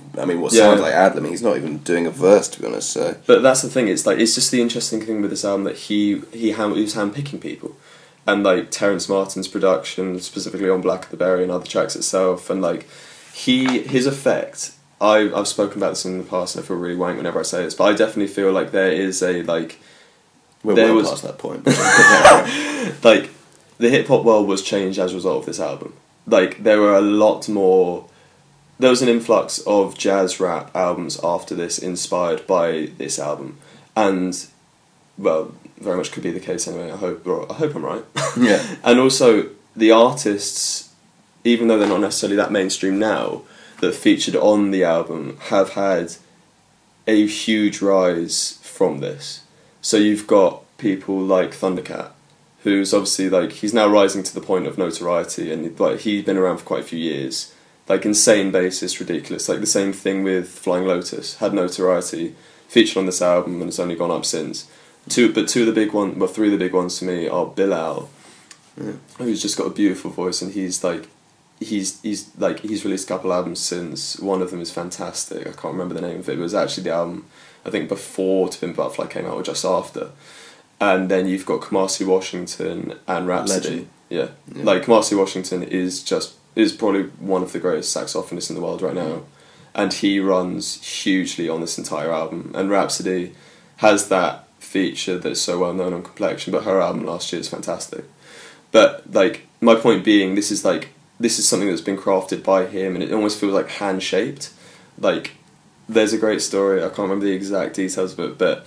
Sounds like ad-libbing. He's not even doing a verse, to be honest. So. But that's the thing. It's like, it's just the interesting thing with this album that he was handpicking people, and like Terrence Martin's production, specifically on Black of the Berry and other tracks itself, and like his effect I've spoken about this in the past, and I feel really wank whenever I say this, but I definitely feel like there is a, like... We're there well was, past that point. Like, the hip-hop world was changed as a result of this album. Like, there were a lot more... There was an influx of jazz rap albums after this, inspired by this album. And, well, very much could be the case anyway, I hope I'm right. Yeah. And also, the artists, even though they're not necessarily that mainstream now, that featured on the album have had a huge rise from this. So you've got people like Thundercat, who's obviously, like, he's now rising to the point of notoriety, and, like, he's been around for quite a few years. Like, insane bassist, ridiculous. Like, the same thing with Flying Lotus, had notoriety, featured on this album, and it's only gone up since. But two of the big ones, well, three of the big ones to me are Bilal, who's just got a beautiful voice, and he's released a couple albums since. One of them is fantastic. I can't remember the name of it. It was actually the album, I think, before To Pimp a Butterfly came out, or just after. And then you've got Kamasi Washington and Rhapsody. Yeah. Like, Kamasi Washington is probably one of the greatest saxophonists in the world right now. And he runs hugely on this entire album. And Rhapsody has that feature that's so well known on Complexion, but her album last year is fantastic. But, like, my point being, this is something that's been crafted by him, and it almost feels like hand-shaped. Like, there's a great story, I can't remember the exact details of it, but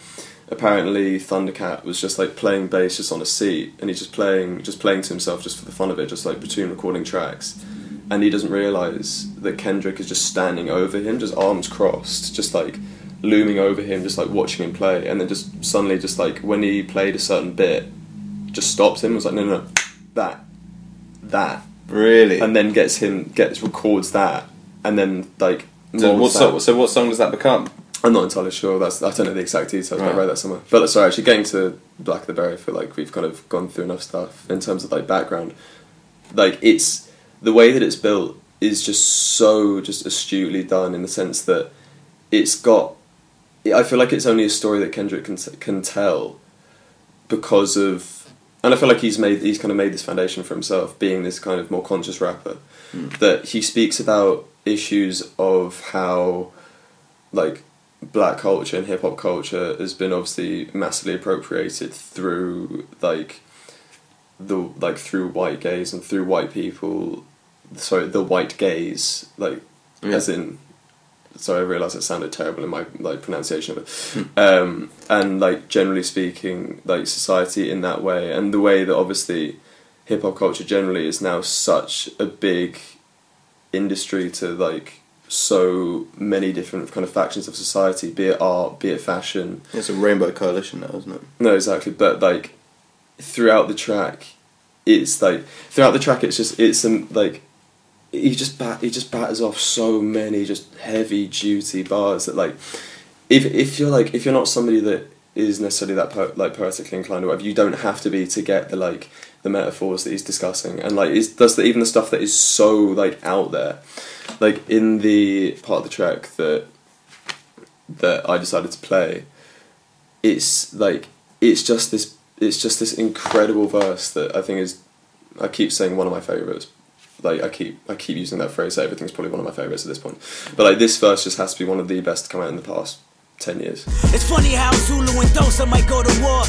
apparently Thundercat was just, like, playing bass just on a seat, and he's just playing to himself just for the fun of it, just, like, between recording tracks. And he doesn't realise that Kendrick is just standing over him, just arms crossed, just, like, looming over him, just, like, watching him play. And then just suddenly, just, like, when he played a certain bit, just stops him, was like, no, that. Really? And then records that, and then, like... So what song does that become? I'm not entirely sure. I don't know the exact details, but I read that somewhere. But, sorry, actually, getting to Black of the Berry, I feel like we've kind of gone through enough stuff in terms of, like, background. Like, it's... The way that it's built is just so just astutely done in the sense that it's got... I feel like it's only a story that Kendrick can tell because of... And I feel like he's kind of made this foundation for himself, being this kind of more conscious rapper, that he speaks about issues of how, like, black culture and hip-hop culture has been obviously massively appropriated through, like, through white gaze and through white people. Sorry, the white gaze, like, as in... Sorry, I realised it sounded terrible in my, like, pronunciation of it. And, like, generally speaking, like, society in that way, and the way that obviously hip-hop culture generally is now such a big industry to, like, so many different kind of factions of society, be it art, be it fashion. It's a rainbow coalition now, isn't it? No, exactly, but, like, throughout the track, He just batters off so many just heavy duty bars that, like, if you're not somebody that is necessarily that poetically inclined or whatever, you don't have to be to get the, like, the metaphors that he's discussing, and, like, even the stuff that is so, like, out there, like, in the part of the track that I decided to play, it's just this incredible verse that I think is, I keep saying, one of my favourites. Like, I keep using that phrase, so everything's probably one of my favourites at this point. But, like, this verse just has to be one of the best to come out in the past 10 years. It's funny how Zulu and Xhosa might go to war.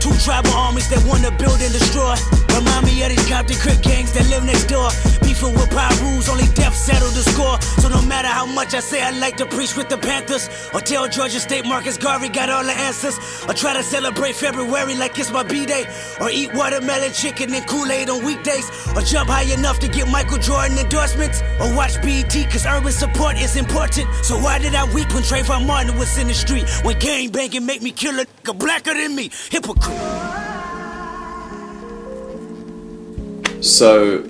Two tribal armies that want to build and destroy. Remind me of these Compton crip gangs that live next door. Beefing with power rules, only death settled the score. So no matter how much I say I like to preach with the Panthers, or tell Georgia State Marcus Garvey got all the answers, or try to celebrate February like it's my B-Day, or eat watermelon chicken and Kool-Aid on weekdays, or jump high enough to get Michael Jordan endorsements, or watch BET cause urban support is important. So why did I weep when Trayvon Martin was in the street? When gang banging make me kill a nigga blacker than me. Hypocrite. So,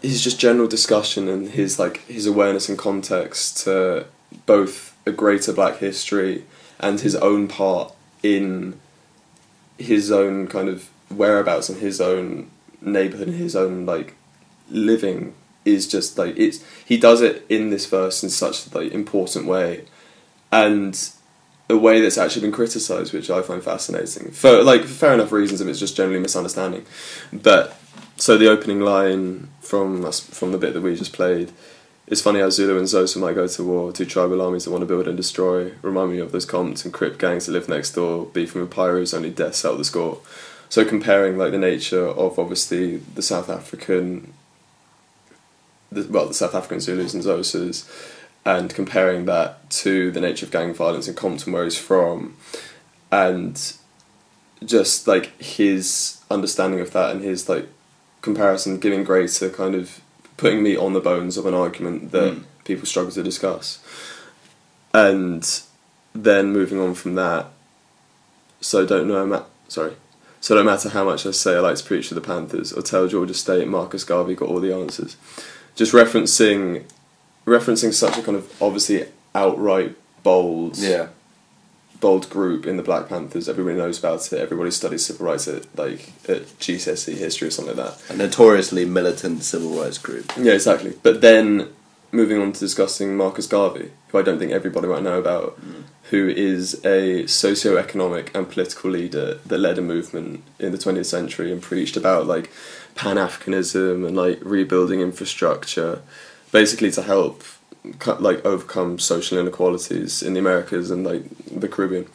his just general discussion and his, like, his awareness and context to both a greater black history and his own part in his own kind of whereabouts and his own neighbourhood and his own, like, living is just, like, it's... He does it in this verse in such, like, important way, and a way that's actually been criticised, which I find fascinating. For, like, fair enough reasons, and it's just generally misunderstanding. But... So the opening line from the bit that we just played It's funny how Zulu and Xhosa might go to war, two tribal armies that want to build and destroy. Remind me of those Compton and Crip gangs that live next door, beefing with pyros, only deaths settle the score. So comparing like the nature of obviously the South African, the South African Zulus and Xhosas, and comparing that to the nature of gang violence in Compton, where he's from, and just like his understanding of that and his like comparison, giving grace to kind of putting meat on the bones of an argument that people struggle to discuss. And then moving on from that, so don't matter how much I say I like to preach to the Panthers or tell Georgia State Marcus Garvey got all the answers. Just referencing such a kind of obviously outright bold group in the Black Panthers. Everybody knows about it. Everybody studies civil rights at GCSE history or something like that. A notoriously militant civil rights group. Yeah, exactly. But then moving on to discussing Marcus Garvey, who I don't think everybody might know about, who is a socio-economic and political leader that led a movement in the 20th century and preached about like Pan-Africanism and like rebuilding infrastructure, basically to help like overcome social inequalities in the Americas and like the Caribbean.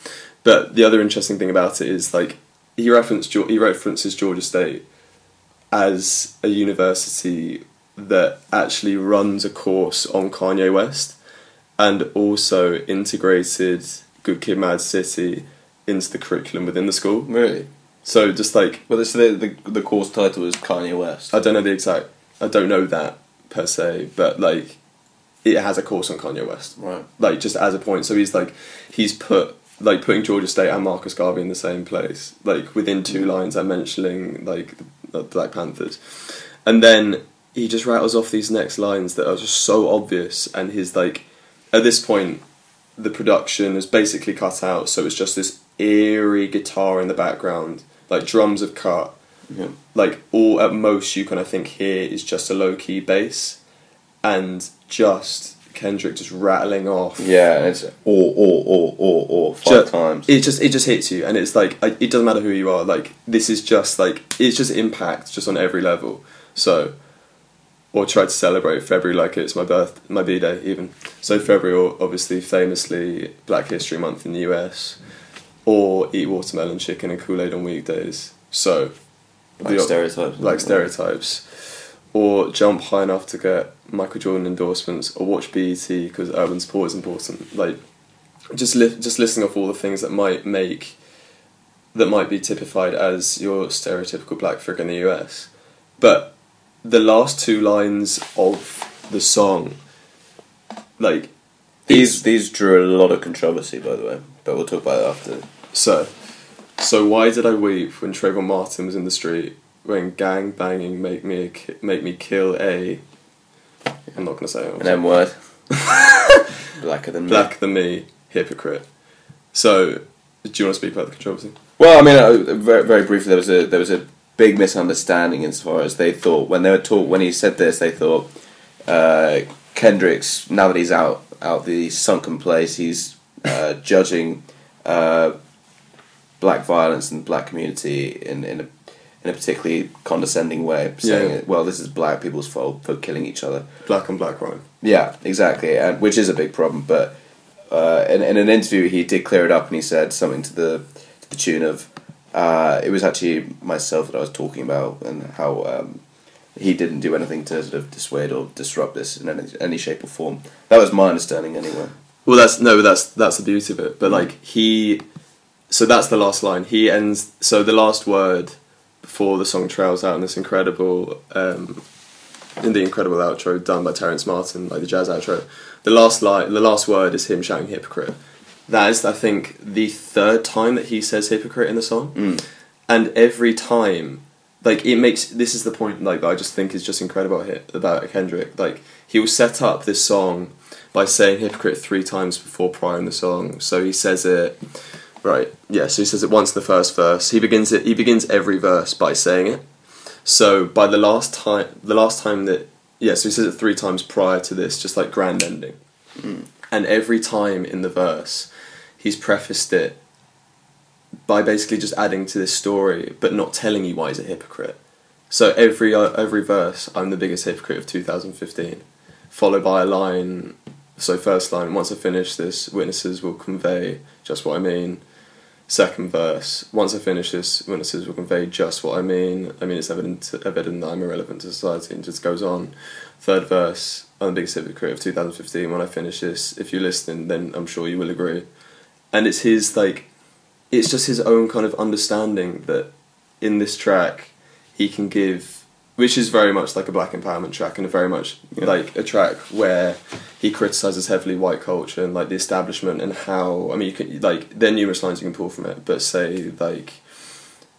But the other interesting thing about it is like he references Georgia State as a university that actually runs a course on Kanye West and also integrated Good Kid, M.A.A.d City into the curriculum within the school. Really? So just like... Well, the course title is Kanye West. I don't know that per se, but like... it has a course on Kanye West, right? Like just as a point. So he's putting Georgia State and Marcus Garvey in the same place, like within two lines. I'm mentioning like the Black Panthers, and then he just rattles off these next lines that are just so obvious. And he's like, at this point, the production is basically cut out, so it's just this eerie guitar in the background, like drums have cut, like all at most you can I think hear is just a low key bass. And just Kendrick just rattling off. Yeah, it's or five times. It just hits you, and it's like it doesn't matter who you are. Like this is just like it's just impact just on every level. So, or try to celebrate February like it's my B-Day even. So February, obviously famously Black History Month in the US, or eat watermelon, chicken, and Kool-Aid on weekdays. So, like stereotypes. Or jump high enough to get Michael Jordan endorsements, or watch BET because urban sport is important. Like, just listing off all the things that might be typified as your stereotypical black figure in the US. But the last two lines of the song, like these drew a lot of controversy, by the way. But we'll talk about it after. So why did I weep when Trayvon Martin was in the street? When gang banging make me kill a... I'm not going to say it. An M word. Blacker than me. Hypocrite. So, do you want to speak about the controversy? Well, I mean, very, very briefly, there was a big misunderstanding insofar as they thought when he said this, they thought Kendrick's, now that he's out the sunken place, he's judging black violence and black community in a particularly condescending way, saying, well, this is black people's fault for killing each other. Black on black crime. Yeah, exactly, and which is a big problem, but in an interview he did clear it up and he said something to the tune of, it was actually myself that I was talking about and how he didn't do anything to sort of dissuade or disrupt this in any shape or form. That was my understanding anyway. Well, that's the beauty of it, but like so that's the last line. He ends, so the last word... before the song trails out in this incredible, outro done by Terrence Martin, like the jazz outro, the last word is him shouting hypocrite. That is, I think, the third time that he says hypocrite in the song, and every time, like this is the point, like that I just think is just incredible about Kendrick. Like he will set up this song by saying hypocrite three times before prior in the song, so he says it. Right, yeah, so he says it once in the first verse. He begins every verse by saying it. So by the last time, so he says it three times prior to this, just like grand ending. And every time in the verse, he's prefaced it by basically just adding to this story, but not telling you why he's a hypocrite. So every verse, I'm the biggest hypocrite of 2015. followed by a line. So first line, once I finish this, witnesses will convey just what I mean. Second verse, once I finish this, witnesses will convey just what I mean. I mean, it's evident that I'm irrelevant to society, and just goes on. Third verse, I'm the biggest hypocrite of 2015. When I finish this, if you're listening, then I'm sure you will agree. And it's his, like, it's just his own kind of understanding that in this track he can give, which is very much like a black empowerment track, and a very much like a track where he criticises heavily white culture and like the establishment and how, I mean, you can, like, there are numerous lines you can pull from it, but say like,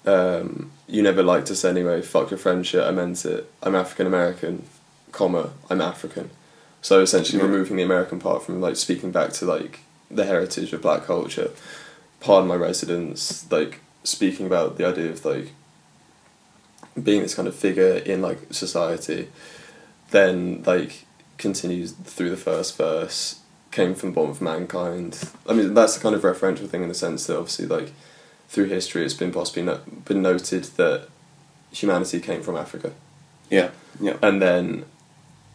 you never liked us anyway, fuck your friendship, I meant it, I'm African American, comma, I'm African. So essentially removing the American part from like speaking back to like the heritage of black culture, pardon my residence, like speaking about the idea of like being this kind of figure in like society, then like continues through the first verse, came from bottom of mankind. I mean, that's the kind of referential thing in the sense that obviously like through history it's been possibly been noted that humanity came from Africa. Yeah, yeah. And then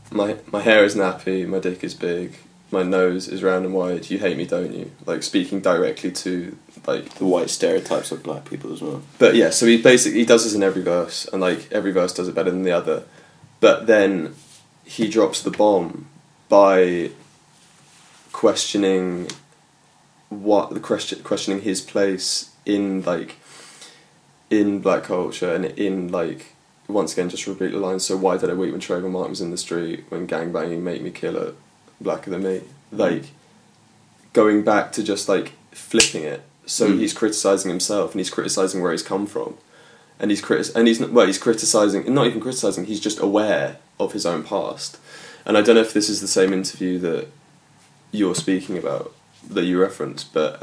my hair is nappy, my dick is big, my nose is round and wide, you hate me, don't you? Like speaking directly to like the white stereotypes of black people as well. But yeah, so he does this in every verse, and like every verse does it better than the other. But then he drops the bomb by questioning questioning his place in like in black culture, and in like, once again, just repeat the line. So why did I weep when Trayvon Martin was in the street? When gangbanging made me kill it, blacker than me. Like going back to just like flipping it. So he's criticizing himself, and he's criticizing where he's come from, and he's criticizing, not even criticizing. He's just aware of his own past. And I don't know if this is the same interview that you're speaking about that you referenced, but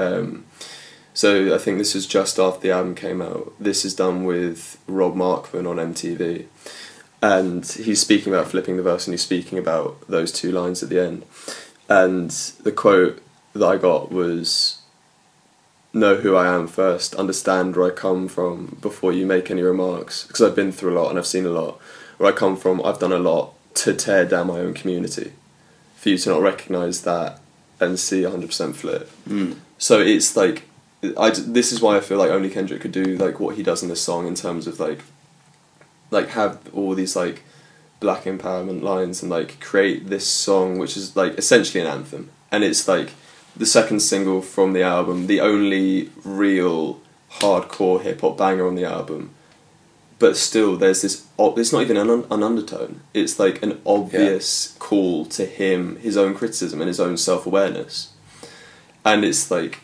so I think this is just after the album came out. This is done with Rob Markman on MTV. And he's speaking about flipping the verse, and he's speaking about those two lines at the end. And the quote that I got was, know who I am first, understand where I come from before you make any remarks. Because I've been through a lot and I've seen a lot. Where I come from, I've done a lot to tear down my own community. For you to not recognise that and see 100% flip. So it's like, this is why I feel like only Kendrick could do like what he does in this song, in terms of like have all these like black empowerment lines and like create this song, which is like essentially an anthem. And it's like the second single from the album, the only real hardcore hip hop banger on the album. But still, there's this. It's not even an undertone. It's like an obvious call to him, his own criticism and his own self awareness. And it's like,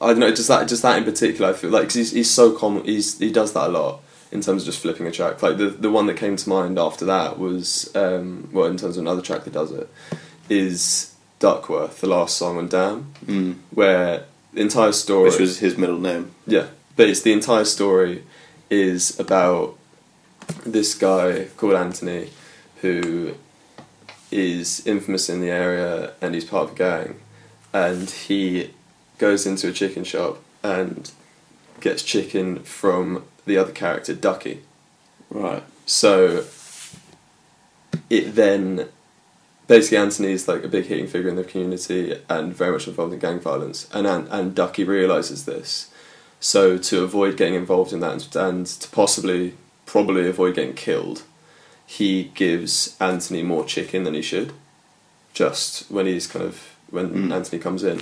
I don't know, just that in particular, I feel like, cause he's so common, he does that a lot, in terms of just flipping a track. Like, the one that came to mind after that was, well, in terms of another track that does it, is Duckworth, the last song on Damn, where the entire story... Which was his middle name. Yeah, but it's the entire story is about this guy called Anthony, who is infamous in the area, and he's part of a gang, and he goes into a chicken shop and gets chicken from the other character, Ducky. Right. So it then basically, Anthony is like a big hitting figure in the community and very much involved in gang violence, and Ducky realises this. So to avoid getting involved in that, and to probably avoid getting killed, he gives Anthony more chicken than he should, just when Anthony comes in.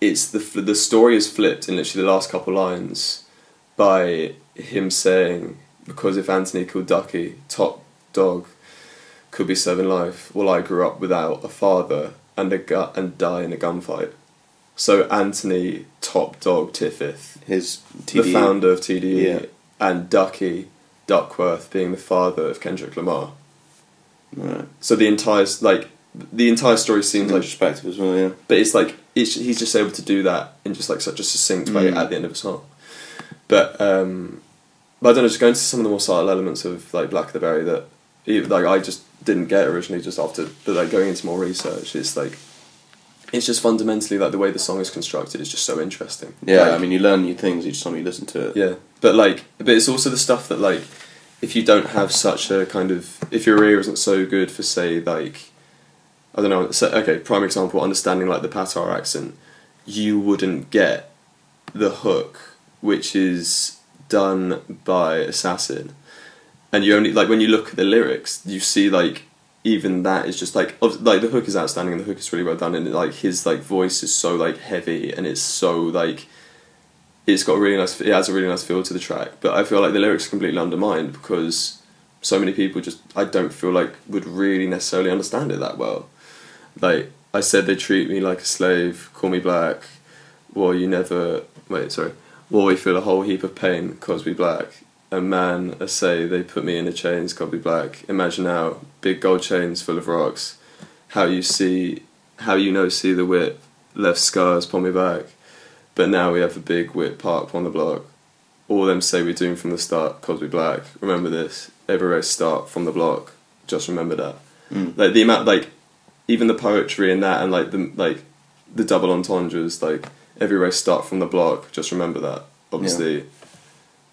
It's the story is flipped in literally the last couple lines by him saying, because if Anthony killed Ducky, Top Dog could be serving life, well, I grew up without a father and die in a gunfight. So Anthony, Top Dog Tiffith, the founder of TDE, and Ducky, Duckworth, being the father of Kendrick Lamar. Right. So the entire story seems like perspective as well, yeah. But it's like he's just able to do that in just like such a succinct way at the end of a song. But I don't know, just going to some of the more subtle elements of like Black of the Berry that like I just didn't get originally, just after, but like going into more research, it's just fundamentally like the way the song is constructed is just so interesting. Yeah, like, I mean, you learn new things each time you listen to it. Yeah, but it's also the stuff that like. if you don't have such a kind of, if your ear isn't so good for, say, like, I don't know, so, okay, prime example, understanding like the Pattar accent, you wouldn't get the hook, which is done by Assassin. And you only, like, when you look at the lyrics, you see, like, even that is just, like, the hook is outstanding, the hook is really well done, and, like, his, like, voice is so, like, heavy, and it's so, like, it's got a really nice, it has a really nice feel to the track, but I feel like the lyrics are completely undermined, because so many people just, I don't feel like, would really necessarily understand it that well. Like, I said they treat me like a slave, call me black, well, you never, wait, sorry, well, we feel a whole heap of pain, cause we black. A man, I say, they put me in a chains, call me black. Imagine now, big gold chains full of rocks. How you know see the whip, left scars upon me back. But now we have a big whip parked on the block. All them say we doomed from the start, cause we black. Remember this, every race start from the block. Just remember that. Mm. Like the amount, like even the poetry in that, and like the double entendres, like every race start from the block. Just remember that. Obviously. Yeah.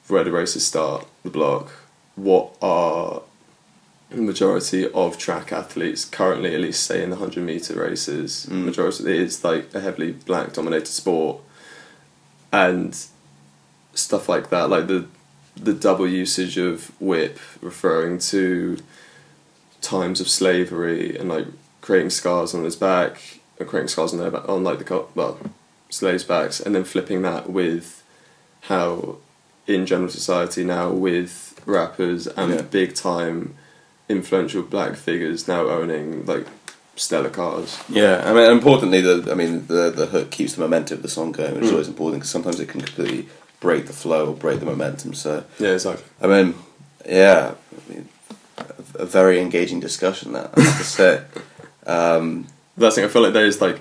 Where do races start? The block. What are the majority of track athletes currently, at least say in the 100 meter races? Mm. Majority is like a heavily black dominated sport, and stuff like that. Like the double usage of whip, referring to times of slavery, and like creating scars on his back, or creating scars on their back, on like the slaves' backs, and then flipping that with how. In general society now, with rappers and big time influential black figures now owning like stellar cars. Yeah, I mean, importantly, the hook keeps the momentum of the song going, which is always important because sometimes it can completely break the flow or break the momentum. So yeah, exactly. I mean, a very engaging discussion that I have to say. That's the thing. I feel like there is like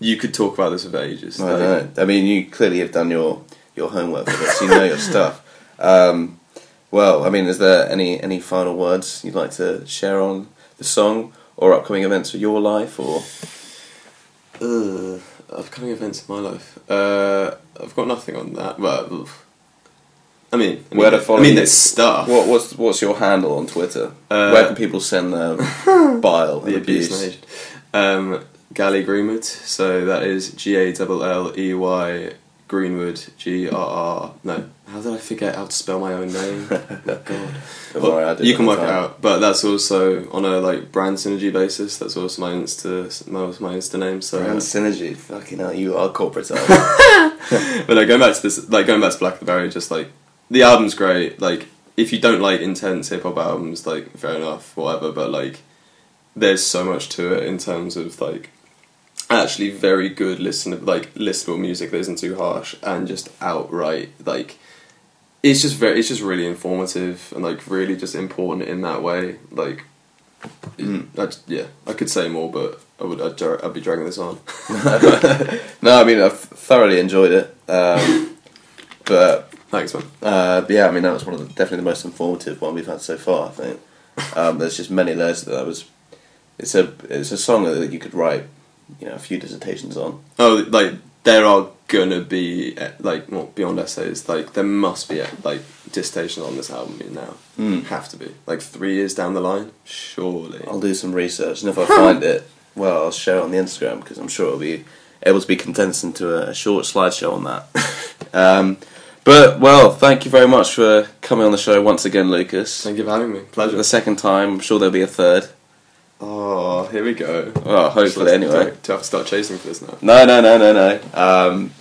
you could talk about this for ages. I don't know. I mean, you clearly have done your homework for this, you know your stuff. Well, I mean, is there any final words you'd like to share on the song or upcoming events of your life or...? Upcoming events of my life? I've got nothing on that, but... Where to follow you? There's stuff. What's your handle on Twitter? Where can people send their bile and abuse? Galli Greenwood, so that is Galley... Greenwood, G-R-R... No, how did I forget how to spell my own name? God. Well, you can work it out, but that's also on a like brand synergy basis. That's also my Insta name. So brand synergy, fucking hell, you are corporate. But like, going back to Black of the Berry, just like the album's great. Like if you don't like intense hip hop albums, like fair enough, whatever. But like, there's so much to it in terms of like. Actually very good listenable music that isn't too harsh and just outright like it's just really informative and like really just important in that way like I could say more but I'd be dragging this on. No, I mean I've thoroughly enjoyed it but thanks man. Yeah, I mean that was one of definitely the most informative one we've had so far I think. There's just many layers to that. It's a song that you could write a few dissertations on. Oh, like, there are gonna be, like, well, beyond essays, like, there must be, like, dissertations on this album now. Have to be. Like, 3 years down the line? Surely. I'll do some research, and if I find it, well, I'll share it on the Instagram, because I'm sure it'll be able to be condensed into a short slideshow on that. But, well, thank you very much for coming on the show once again, Lucas. Thank you for having me. Pleasure. The second time, I'm sure there'll be a third. Oh, here we go. Well, hopefully, anyway. Do I have to start chasing for this now? No.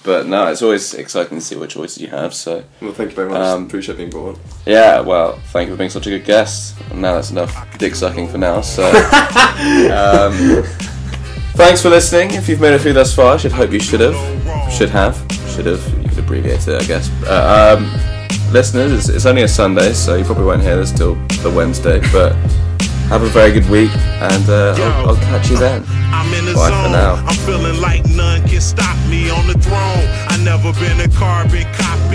But no, it's always exciting to see what choices you have, so... Well, thank you very much. Appreciate being brought on. Yeah, well, thank you for being such a good guest. Now that's enough dick-sucking for now, so... thanks for listening. If you've made it through thus far, I should hope you should have. You could abbreviate it, I guess. Listeners, it's only a Sunday, so you probably won't hear this till the Wednesday, but... Have a very good week, and I'll catch you then. I'm in the Bye zone. For now. I'm feeling like none can stop me on the throne. I never been a carbon copy.